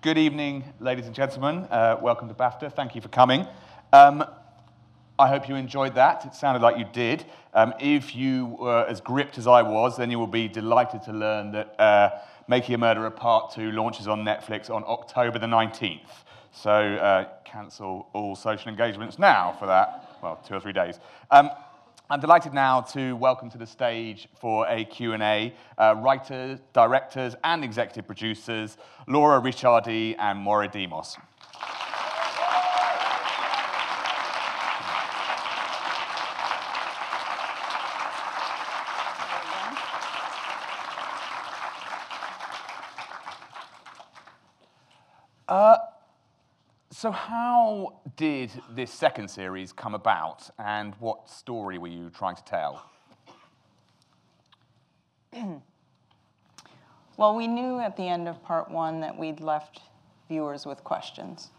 Good evening, ladies and gentlemen. Welcome to BAFTA. Thank you for coming. I hope you enjoyed that. It sounded like you did. If you were as gripped as I was, then you will be delighted to learn that Making a Murderer Part 2 launches on Netflix on October the 19th. So cancel all social engagements now for that. Well, 2 or 3 days. I'm delighted now to welcome to the stage for a Q&A writers, directors, and executive producers, Laura Ricciardi and Moira Demos. So how did this second series come about, and what story were you trying to tell? Well, we knew at the end of part one that we'd left viewers with questions.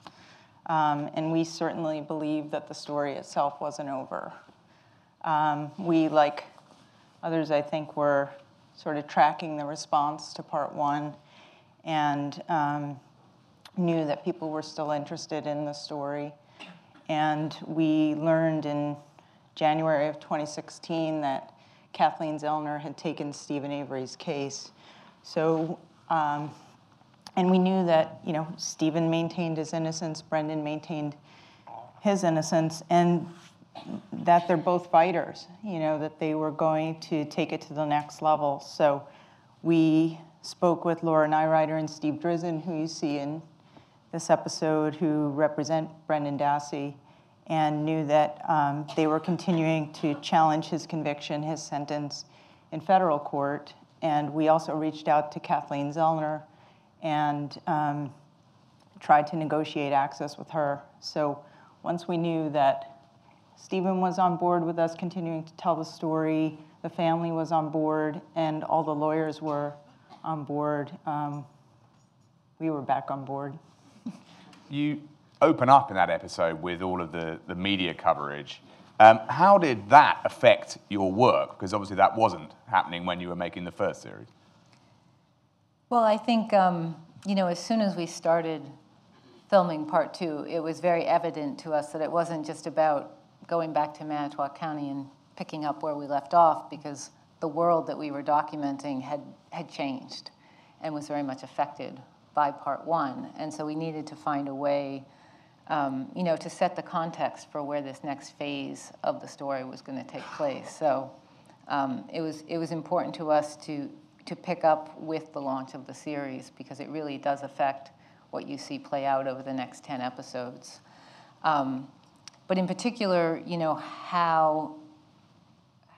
And we certainly believed that the story itself wasn't over. We, like others, I think, were sort of tracking the response to part one, and knew that people were still interested in the story. And we learned in January of 2016 that Kathleen Zellner had taken Stephen Avery's case. So, and we knew that, you know, Stephen maintained his innocence, Brendan maintained his innocence, and that they're both fighters, you know, that they were going to take it to the next level. So we spoke with Laura Nirider and Steve Drizin, who you see in this episode, who represent Brendan Dassey, and knew that they were continuing to challenge his conviction, his sentence in federal court. And we also reached out to Kathleen Zellner and tried to negotiate access with her. So once we knew that Stephen was on board with us continuing to tell the story, the family was on board, and all the lawyers were on board, we were back on board. You open up in that episode with all of the media coverage. How did that affect your work? Because obviously that wasn't happening when you were making the first series. Well, I think, you know, as soon as we started filming part two, it was very evident to us that it wasn't just about going back to Manitowoc County and picking up where we left off, because the world that we were documenting had changed and was very much affected by part one. And so we needed to find a way, you know, to set the context for where this next phase of the story was going to take place. So it was important to us to pick up with the launch of the series, because it really does affect what you see play out over the next 10 episodes. But in particular, you know, how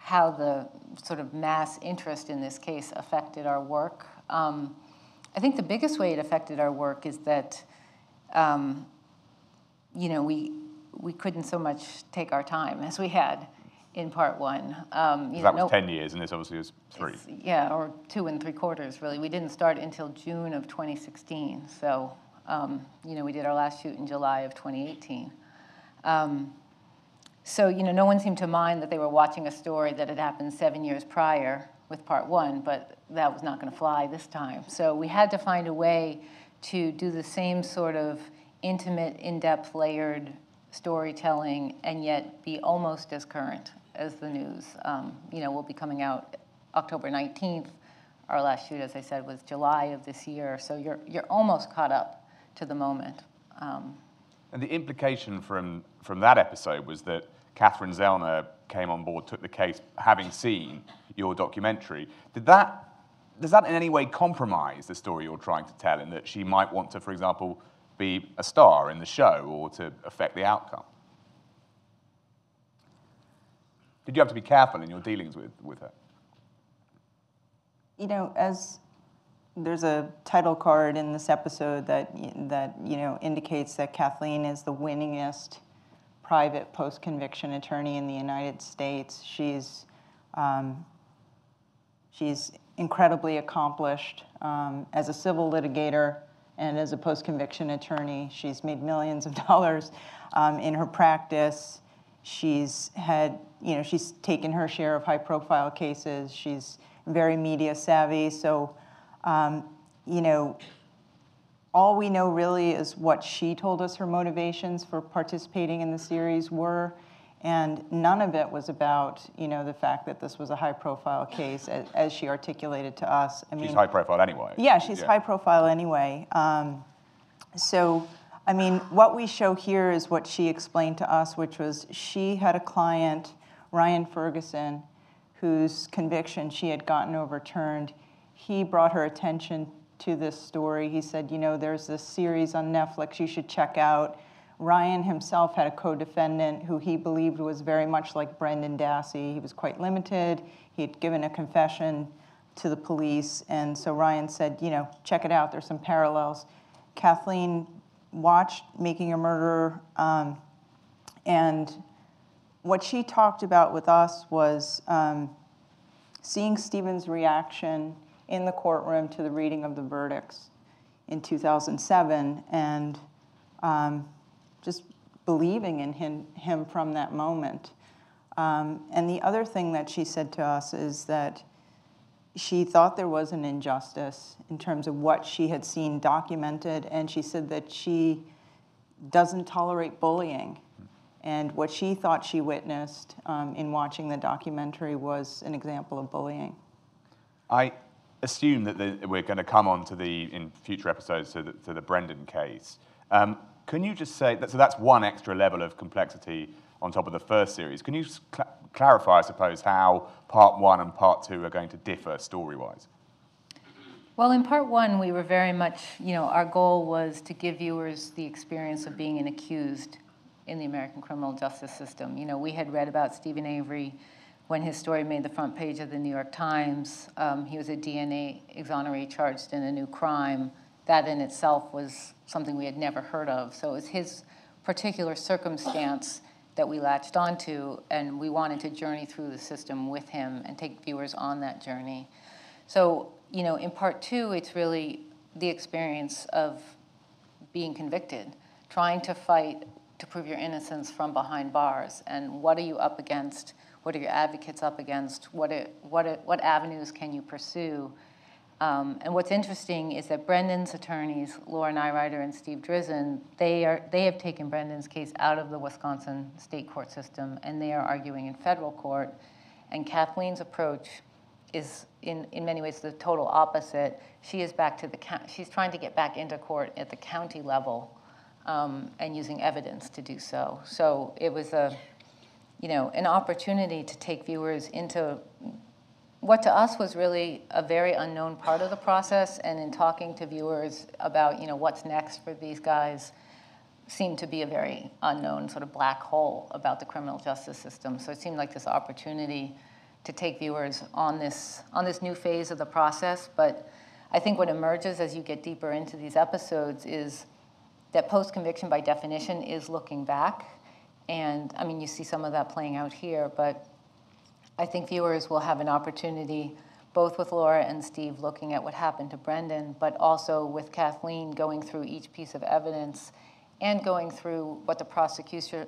the sort of mass interest in this case affected our work. I think the biggest way it affected our work is that, you know, we couldn't so much take our time as we had in part one. That was 10 years, and this obviously was 3. Yeah, or 2 3/4, really. We didn't start until June of 2016. So, you know, we did our last shoot in July of 2018. So, you know, no one seemed to mind that they were watching a story that had happened 7 years prior with part one, but that was not going to fly this time. So we had to find a way to do the same sort of intimate, in-depth, layered storytelling and yet be almost as current as the news. You know, we'll be coming out October 19th. Our last shoot, as I said, was July of this year. So you're almost caught up to the moment. And the implication from that episode was that Kathleen Zellner came on board, took the case, having seen your documentary. Does that in any way compromise the story you're trying to tell, in that she might want to, for example, be a star in the show or to affect the outcome? Did you have to be careful in your dealings with her? You know, as there's a title card in this episode that you know indicates that Kathleen is the winningest private post-conviction attorney in the United States. She's incredibly accomplished as a civil litigator and as a post-conviction attorney. She's made millions of dollars in her practice. She's taken her share of high-profile cases. She's very media savvy, so. You know, all we know really is what she told us her motivations for participating in the series were, and none of it was about, you know, the fact that this was a high-profile case, as she articulated to us. I mean, she's high-profile anyway. Yeah, she's high-profile anyway. So, I mean, what we show here is what she explained to us, which was she had a client, Ryan Ferguson, whose conviction she had gotten overturned. He brought her attention to this story. He said, you know, there's this series on Netflix you should check out. Ryan himself had a co-defendant who he believed was very much like Brendan Dassey. He was quite limited. He had given a confession to the police. And so Ryan said, you know, check it out. There's some parallels. Kathleen watched Making a Murderer, and what she talked about with us was seeing Stephen's reaction in the courtroom to the reading of the verdicts in 2007, and just believing in him from that moment. And the other thing that she said to us is that she thought there was an injustice in terms of what she had seen documented, and she said that she doesn't tolerate bullying. And what she thought she witnessed in watching the documentary was an example of bullying. I assume that we're going to come on to the, in future episodes, to the Brendan case. Can you just say, so that's one extra level of complexity on top of the first series. Can you clarify, I suppose, how part one and part two are going to differ story-wise? Well, in part one, we were very much, you know, our goal was to give viewers the experience of being an accused in the American criminal justice system. You know, we had read about Stephen Avery when his story made the front page of the New York Times. He was a DNA exoneree charged in a new crime. That in itself was something we had never heard of. So it was his particular circumstance that we latched onto, and we wanted to journey through the system with him and take viewers on that journey. So, you know, in part two, it's really the experience of being convicted, trying to fight to prove your innocence from behind bars, and what are you up against? What are your advocates up against? What avenues can you pursue? And what's interesting is that Brendan's attorneys, Laura Nirider and Steve Drizin, they have taken Brendan's case out of the Wisconsin state court system, and they are arguing in federal court. And Kathleen's approach is, in many ways, the total opposite. She is back to the she's trying to get back into court at the county level, and using evidence to do so. So it was a, you know, an opportunity to take viewers into what to us was really a very unknown part of the process, and in talking to viewers about, you know, what's next for these guys seemed to be a very unknown sort of black hole about the criminal justice system. So it seemed like this opportunity to take viewers on this new phase of the process. But I think what emerges as you get deeper into these episodes is that post-conviction by definition is looking back. And I mean, you see some of that playing out here, but I think viewers will have an opportunity, both with Laura and Steve looking at what happened to Brendan, but also with Kathleen going through each piece of evidence and going through what the prosecution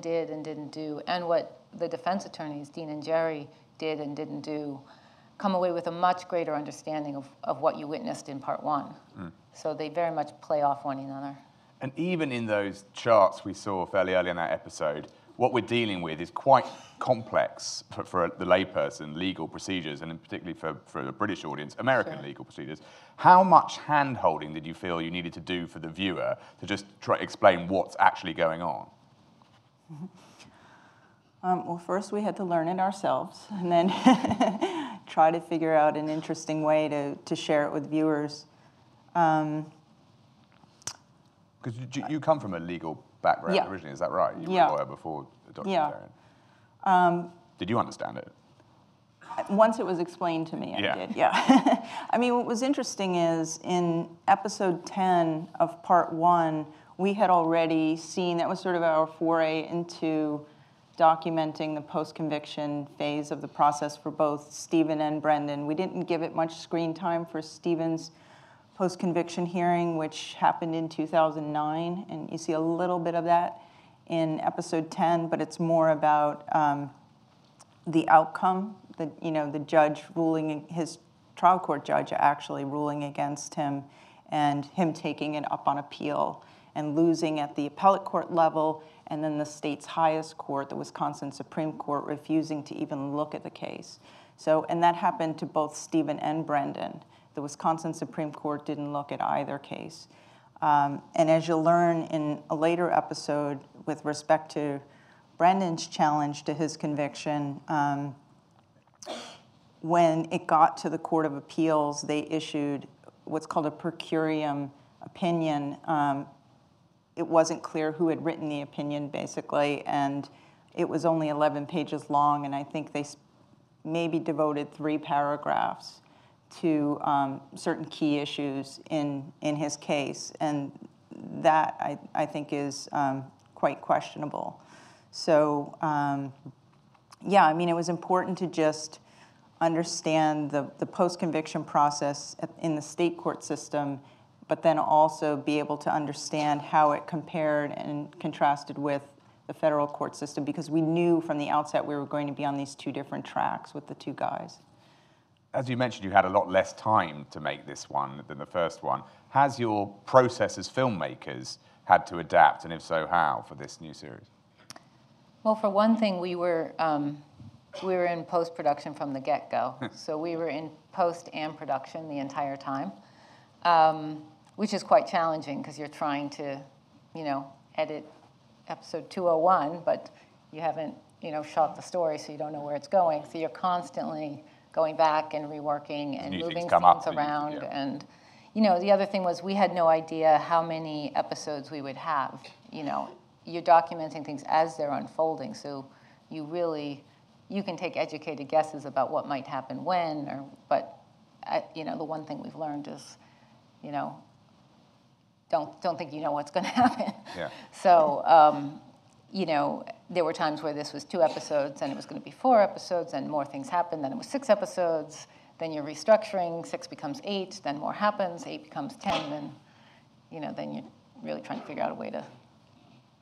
did and didn't do, and what the defense attorneys, Dean and Jerry, did and didn't do, come away with a much greater understanding of what you witnessed in part one. Mm. So they very much play off one another. And even in those charts we saw fairly early in that episode, what we're dealing with is quite complex for the layperson, legal procedures, and particularly for the British audience, American legal procedures. How much hand-holding did you feel you needed to do for the viewer to just try explain what's actually going on? Well, first we had to learn it ourselves, and then try to figure out an interesting way to share it with viewers. Because you come from a legal background originally, is that right? You were a lawyer before the documentarian. Yeah. Did you understand it? Once it was explained to me, I did, yeah. I mean, what was interesting is in episode 10 of part one, we had already seen, that was sort of our foray into documenting the post-conviction phase of the process for both Stephen and Brendan. We didn't give it much screen time for Stephen's post-conviction hearing, which happened in 2009, and you see a little bit of that in episode 10, but it's more about the outcome, the judge ruling, his trial court judge actually ruling against him, and him taking it up on appeal and losing at the appellate court level, and then the state's highest court, the Wisconsin Supreme Court, refusing to even look at the case. So, and that happened to both Stephen and Brendan. The Wisconsin Supreme Court didn't look at either case. And as you'll learn in a later episode with respect to Brendan's challenge to his conviction, when it got to the Court of Appeals, they issued what's called a per curiam opinion. It wasn't clear who had written the opinion, basically, and it was only 11 pages long, and I think they maybe devoted 3 paragraphs to certain key issues in his case, and that I think is quite questionable. So yeah, I mean, it was important to just understand the post-conviction process in the state court system, but then also be able to understand how it compared and contrasted with the federal court system, because we knew from the outset we were going to be on these 2 different tracks with the 2 guys. As you mentioned, you had a lot less time to make this one than the first one. Has your process as filmmakers had to adapt, and if so, how, for this new series? Well, for one thing, we were in post-production from the get-go. So we were in post and production the entire time, which is quite challenging because you're trying to, you know, edit episode 201, but you haven't, you know, shot the story, so you don't know where it's going. So you're constantly going back and reworking and moving things around. And, you know, the other thing was we had no idea how many episodes we would have. You know, you're documenting things as they're unfolding, so you really, you can take educated guesses about what might happen when, or, but, you know, the one thing we've learned is, you know, don't think you know what's going to happen. Yeah. So, you know, there were times where this was 2 episodes, and it was going to be 4 episodes, and more things happened, then it was 6 episodes, then you're restructuring, 6 becomes 8, then more happens, 8 becomes 10, then, you know, then you're really trying to figure out a way to,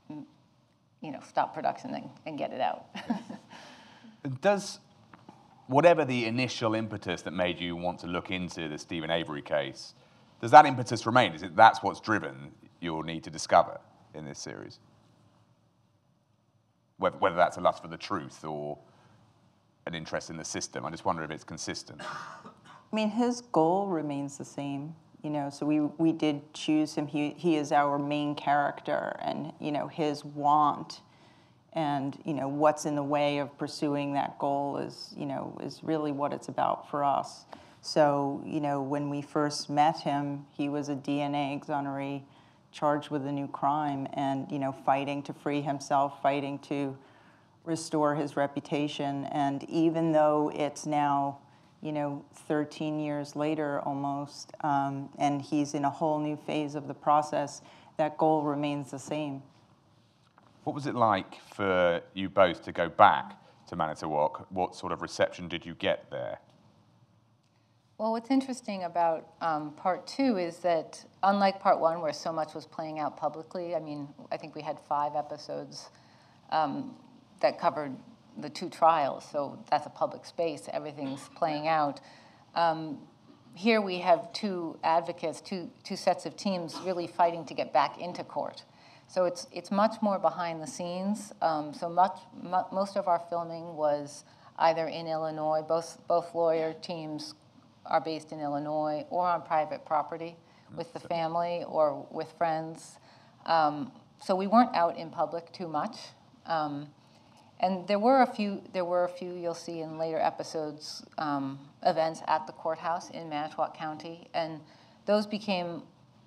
you know, stop production and get it out. Does whatever the initial impetus that made you want to look into the Stephen Avery case, does that impetus remain? Is it that's what's driven your need to discover in this series? Whether that's a lust for the truth or an interest in the system, I just wonder if it's consistent. I mean, his goal remains the same, you know, so we did choose him. He is our main character, and, you know, his want and, you know, what's in the way of pursuing that goal is, you know, is really what it's about for us. So, you know, when we first met him, he was a DNA exoneree charged with a new crime and, you know, fighting to free himself, fighting to restore his reputation. And even though it's now, you know, 13 years later almost, and he's in a whole new phase of the process, that goal remains the same. What was it like for you both to go back to Manitowoc? What sort of reception did you get there? Well, what's interesting about part 2 is that, unlike part 1, where so much was playing out publicly, I mean, I think we had 5 episodes that covered the 2 trials, so that's a public space, everything's playing out. Here we have 2 advocates, two sets of teams really fighting to get back into court. So it's much more behind the scenes. So most of our filming was either in Illinois. Both lawyer teams are based in Illinois, or on private property with the family or with friends. So we weren't out in public too much. And there were a few you'll see in later episodes, events at the courthouse in Manitowoc County, and those became,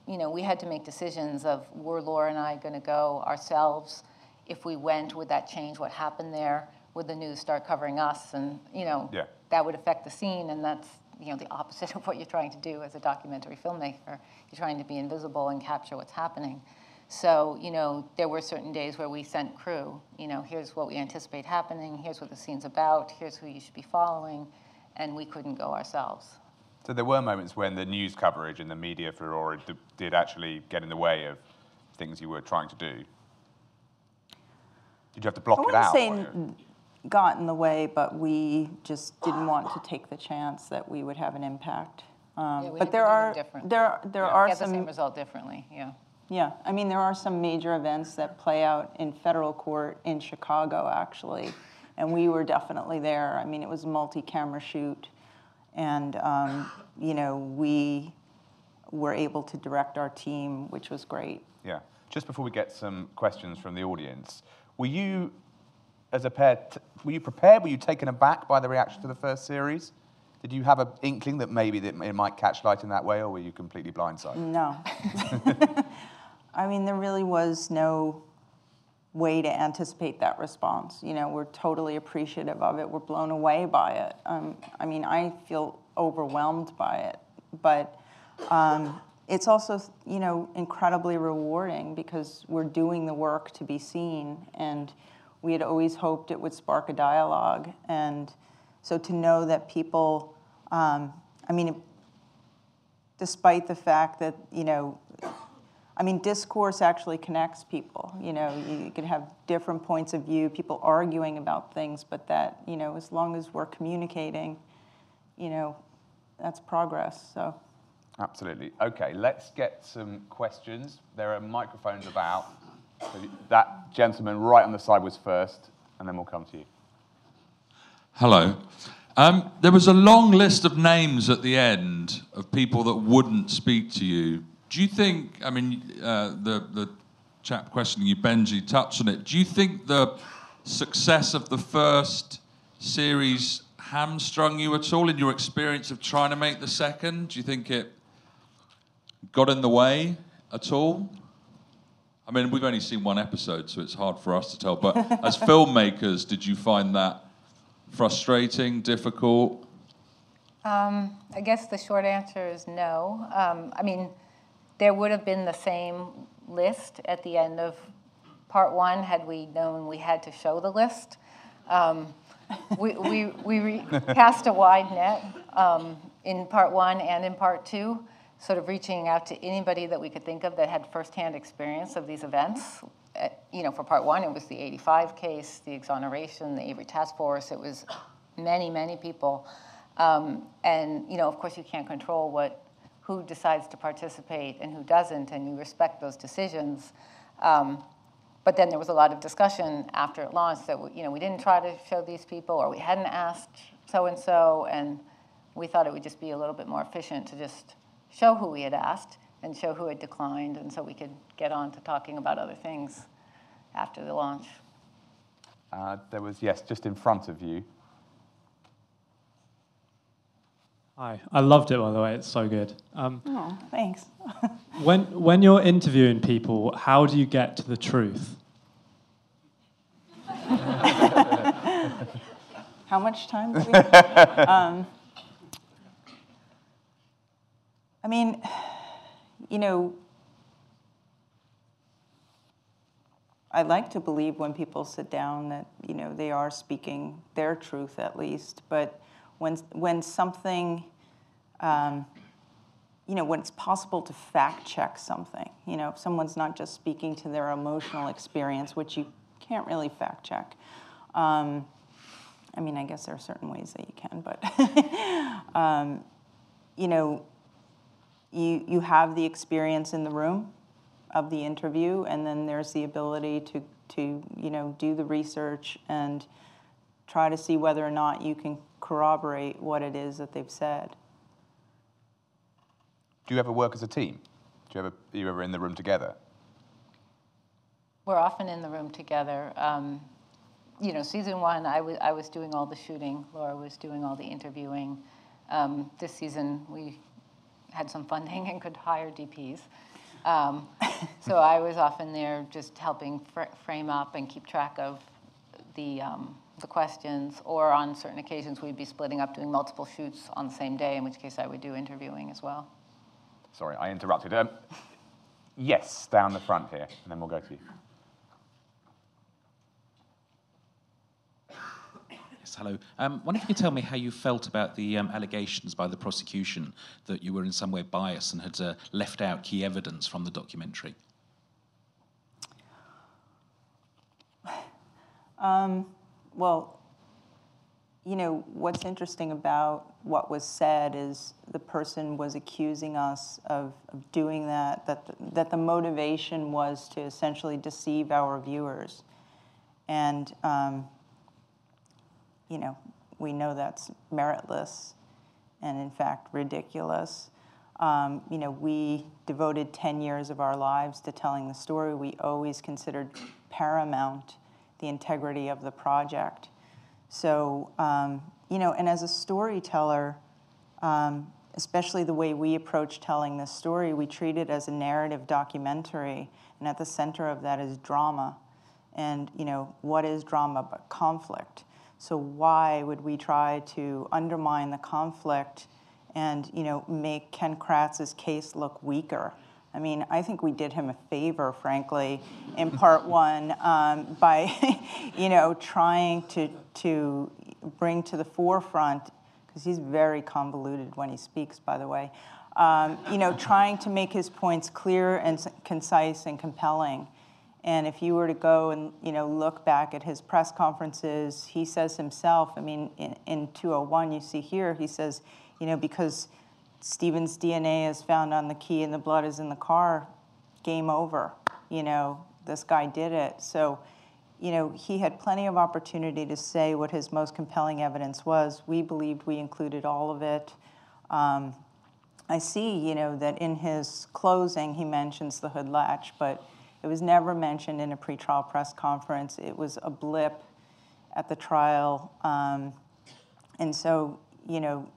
you know, we had to make decisions of, were Laura and I going to go ourselves? If we went, would that change what happened there? Would the news start covering us? And, you know, yeah, that would affect the scene, and that's, you know, the opposite of what you're trying to do as a documentary filmmaker. You're trying to be invisible and capture what's happening. So, you know, there were certain days where we sent crew, you know, here's what we anticipate happening, here's what the scene's about, here's who you should be following, and we couldn't go ourselves. So there were moments when the news coverage and the media furore did actually get in the way of things you were trying to do. Did you have to block it out? I wouldn't say got in the way, but we just didn't want to take the chance that we would have an impact. But there are some... Get the same result differently, yeah. Yeah, I mean, there are some major events that play out in federal court in Chicago, actually, and we were definitely there. I mean, it was a multi-camera shoot, and, you know, we were able to direct our team, which was great. Yeah. Just before we get some questions from the audience, were you, as a pair, were you prepared? Were you taken aback by the reaction to the first series? Did you have an inkling that maybe that it might catch light in that way, or were you completely blindsided? No. I mean, there really was no way to anticipate that response. You know, we're totally appreciative of it. We're blown away by it. I mean, I feel overwhelmed by it. But it's also, you know, incredibly rewarding because we're doing the work to be seen. And we had always hoped it would spark a dialogue. And so to know that people, I mean, despite the fact that, you know, I mean, discourse actually connects people. You know, you can have different points of view, people arguing about things, but that, you know, as long as we're communicating, you know, that's progress, so. Absolutely. Okay, let's get some questions. There are microphones about. So that gentleman right on the side was first, and then we'll come to you. Hello. There was a long list of names at the end of people that wouldn't speak to you. Do you think, I mean, the chap questioning you, Benji, touched on it. Do you think the success of the first series hamstrung you at all in your experience of trying to make the second? Do you think it got in the way at all? I mean, we've only seen one episode, so it's hard for us to tell. But as filmmakers, did you find that frustrating, difficult? I guess the short answer is no. I mean, there would have been the same list at the end of part one had we known we had to show the list. We cast a wide net in part one and in part two, sort of reaching out to anybody that we could think of that had firsthand experience of these events. You know, for part one, it was the 85 case, the exoneration, the Avery Task Force. It was many, many people. And, you know, of course, you can't control who decides to participate and who doesn't, and you respect those decisions. But then there was a lot of discussion after it launched that, you know, we didn't try to show these people, or we hadn't asked so-and-so, and we thought it would just be a little bit more efficient to just show who we had asked and show who had declined, and so we could get on to talking about other things after the launch. There was, yes, just in front of you. Hi. I loved it, by the way. It's so good. Oh, thanks. When you're interviewing people, how do you get to the truth? How much time do we have? I mean, you know, I like to believe when people sit down that, you know, they are speaking their truth at least, but when something, you know, when it's possible to fact check something, you know, if someone's not just speaking to their emotional experience, which you can't really fact check. I mean, I guess there are certain ways that you can, but, you know, you have the experience in the room of the interview, and then there's the ability to you know, do the research and try to see whether or not you can corroborate what it is that they've said. Do you ever work as a team? Are you ever in the room together? We're often in the room together. You know, season one, I was doing all the shooting. Laura was doing all the interviewing. This season, we had some funding and could hire DPs. So I was often there just helping frame up and keep track of the questions, or on certain occasions we'd be splitting up doing multiple shoots on the same day, in which case I would do interviewing as well. Sorry, I interrupted. Yes, down the front here, and then we'll go to you. Hello. I wonder if you could tell me how you felt about the allegations by the prosecution that you were in some way biased and had left out key evidence from the documentary. Well, you know, what's interesting about what was said is the person was accusing us of doing that, that the motivation was to essentially deceive our viewers. And, you know, we know that's meritless and, in fact, ridiculous. You know, we devoted 10 years of our lives to telling the story. We always considered paramount the integrity of the project. So, you know, and as a storyteller, especially the way we approach telling this story, we treat it as a narrative documentary, and at the center of that is drama. And, you know, what is drama but conflict? So why would we try to undermine the conflict and, you know, make Ken Kratz's case look weaker? I mean, I think we did him a favor, frankly, in part one by, you know, trying to bring to the forefront, because he's very convoluted when he speaks, by the way, you know, trying to make his points clear and concise and compelling. And if you were to go and, you know, look back at his press conferences, he says himself, I mean, in 201, you see here, he says, you know, because Stephen's DNA is found on the key and the blood is in the car, game over. You know, this guy did it. So, you know, he had plenty of opportunity to say what his most compelling evidence was. We believed we included all of it. I see, you know, that in his closing he mentions the hood latch, but it was never mentioned in a pretrial press conference. It was a blip at the trial. And so, you know,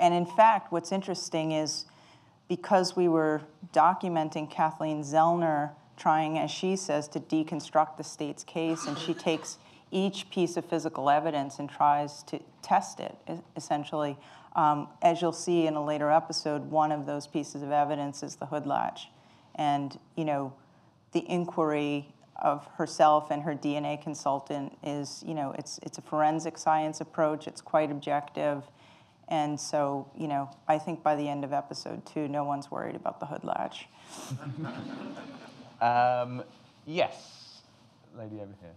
and in fact, what's interesting is because we were documenting Kathleen Zellner trying, as she says, to deconstruct the state's case, and she takes each piece of physical evidence and tries to test it, essentially. As you'll see in a later episode, one of those pieces of evidence is the hood latch. And, you know, the inquiry of herself and her DNA consultant is, you know, it's a forensic science approach. It's quite objective. And so, you know, I think by the end of episode 2, no one's worried about the hood latch. Yes, lady over here.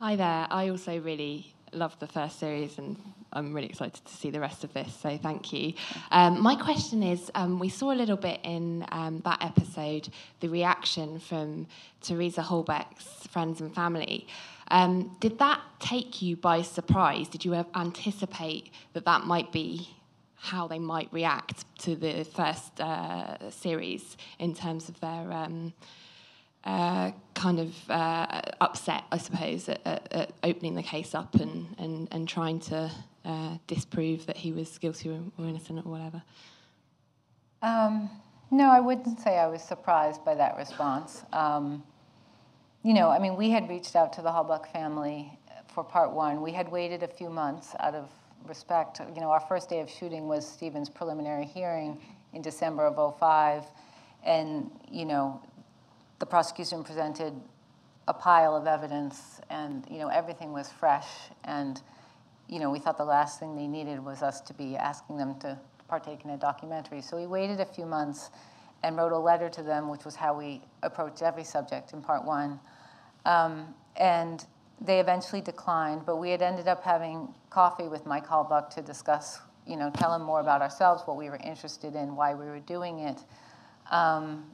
Hi there. I also really loved the first series, and I'm really excited to see the rest of this, so thank you. My question is, we saw a little bit in that episode the reaction from Teresa Holbeck's friends and family. Did that take you by surprise? Did you anticipate that that might be how they might react to the first series in terms of their kind of upset, I suppose, at opening the case up and trying to disprove that he was guilty or innocent or whatever? No, I wouldn't say I was surprised by that response. You know, I mean, we had reached out to the Halbach family for part one. We had waited a few months out of respect. You know, our first day of shooting was Stephen's preliminary hearing in December of 2005. And, you know, the prosecution presented a pile of evidence and, you know, everything was fresh. And, you know, we thought the last thing they needed was us to be asking them to partake in a documentary. So we waited a few months and wrote a letter to them, which was how we approached every subject in part one. And they eventually declined, but we had ended up having coffee with Mike Halbach to discuss, you know, tell him more about ourselves, what we were interested in, why we were doing it. And,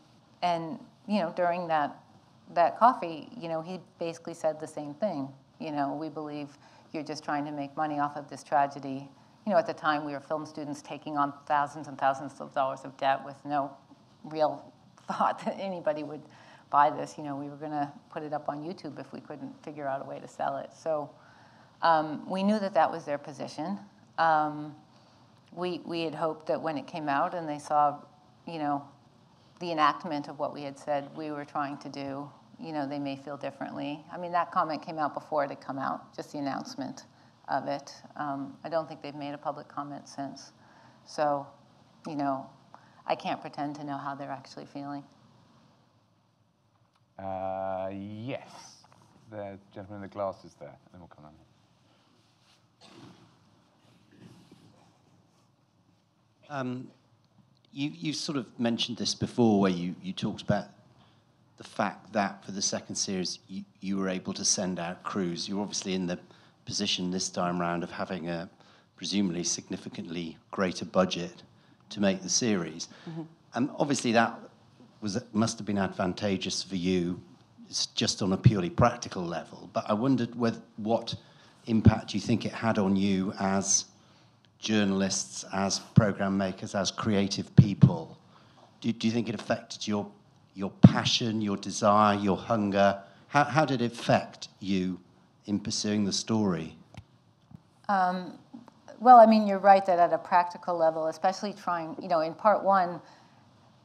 you know, during that coffee, you know, he basically said the same thing. You know, we believe you're just trying to make money off of this tragedy. You know, at the time we were film students taking on thousands and thousands of dollars of debt with no real thought that anybody would buy this. You know, we were going to put it up on YouTube if we couldn't figure out a way to sell it. So we knew that that was their position. We had hoped that when it came out and they saw, you know, the enactment of what we had said we were trying to do, you know, they may feel differently. I mean, that comment came out before it had come out, just the announcement of it. I don't think they've made a public comment since. So, you know, I can't pretend to know how they're actually feeling. Yes, the gentleman in the glass is there, and then we'll come on in. You've sort of mentioned this before, where you talked about the fact that for the second series you were able to send out crews? You're obviously in the position this time round of having a presumably significantly greater budget to make the series. Mm-hmm. And obviously that must have been advantageous for you. It's just on a purely practical level. But I wondered what impact you think it had on you as journalists, as programme makers, as creative people. Do you think it affected your passion, your desire, your hunger? How did it affect you in pursuing the story? Well, I mean, you're right that at a practical level, especially trying, you know, in part one,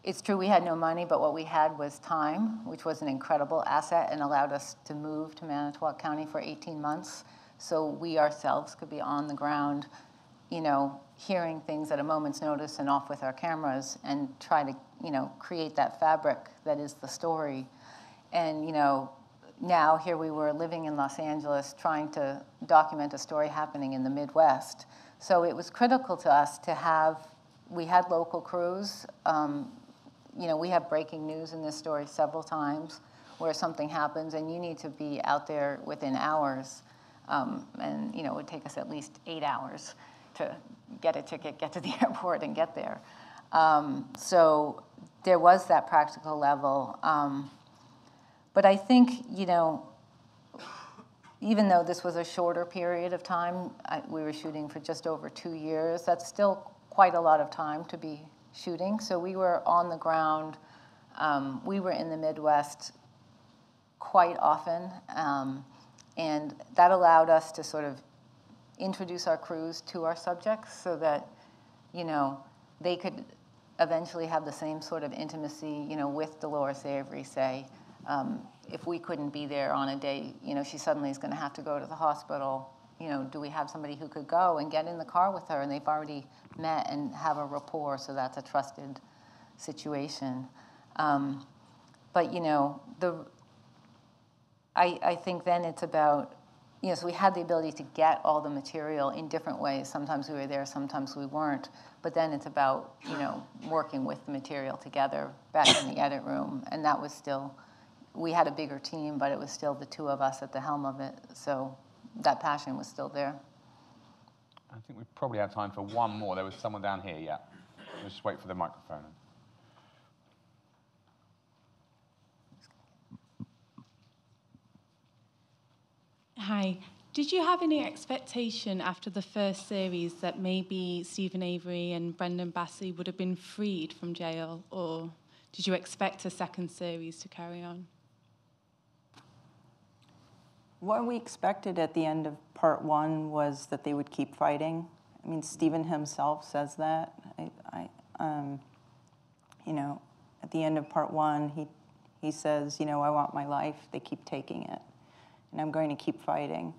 it's true we had no money, but what we had was time, which was an incredible asset and allowed us to move to Manitowoc County for 18 months. So we ourselves could be on the ground, you know, hearing things at a moment's notice and off with our cameras and try to, you know, create that fabric that is the story. And, you know, now here we were living in Los Angeles trying to document a story happening in the Midwest. So it was critical to us to have, we had local crews. You know, we have breaking news in this story several times where something happens and you need to be out there within hours. And, you know, it would take us at least 8 hours to get a ticket, get to the airport, and get there. So there was that practical level. But I think, you know, even though this was a shorter period of time, we were shooting for just over 2 years, that's still quite a lot of time to be shooting. So we were on the ground. We were in the Midwest quite often. And that allowed us to sort of introduce our crews to our subjects so that, you know, they could eventually have the same sort of intimacy, you know, with Dolores Avery, say, if we couldn't be there on a day, you know, she suddenly is going to have to go to the hospital, you know, do we have somebody who could go and get in the car with her? And they've already met and have a rapport, so that's a trusted situation. But, you know, I think then it's about, you know, so we had the ability to get all the material in different ways. Sometimes we were there, sometimes we weren't. But then it's about, you know, working with the material together back in the edit room. And that was still, we had a bigger team, but it was still the two of us at the helm of it. So that passion was still there. I think we probably have time for one more. There was someone down here, yeah. We'll just wait for the microphone. Hi. Did you have any expectation after the first series that maybe Stephen Avery and Brendan Dassey would have been freed from jail, or did you expect a second series to carry on? What we expected at the end of part one was that they would keep fighting. I mean, Stephen himself says that. You know, at the end of part one, he says, you know, I want my life. They keep taking it. And I'm going to keep fighting.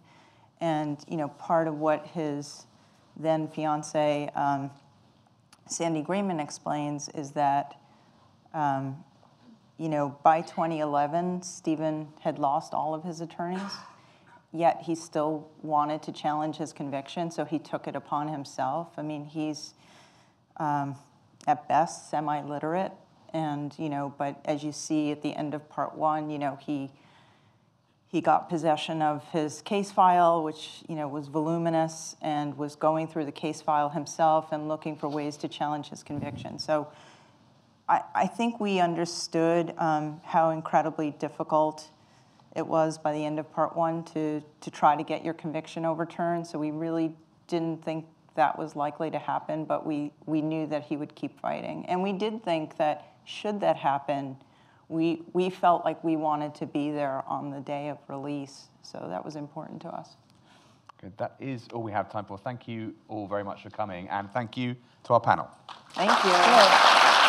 And, you know, part of what his then fiance, Sandy Greenman, explains is that, you know, by 2011, Stephen had lost all of his attorneys, yet he still wanted to challenge his conviction, so he took it upon himself. I mean, he's at best semi-literate, and, you know, but as you see at the end of part one, you know, he got possession of his case file, which, you know, was voluminous, and was going through the case file himself and looking for ways to challenge his conviction. So I think we understood how incredibly difficult it was by the end of part one to try to get your conviction overturned. So we really didn't think that was likely to happen, but we knew that he would keep fighting. And we did think that should that happen, we felt like we wanted to be there on the day of release, so that was important to us. Good. That is all we have time for. Thank you all very much for coming, and thank you to our panel. Thank you.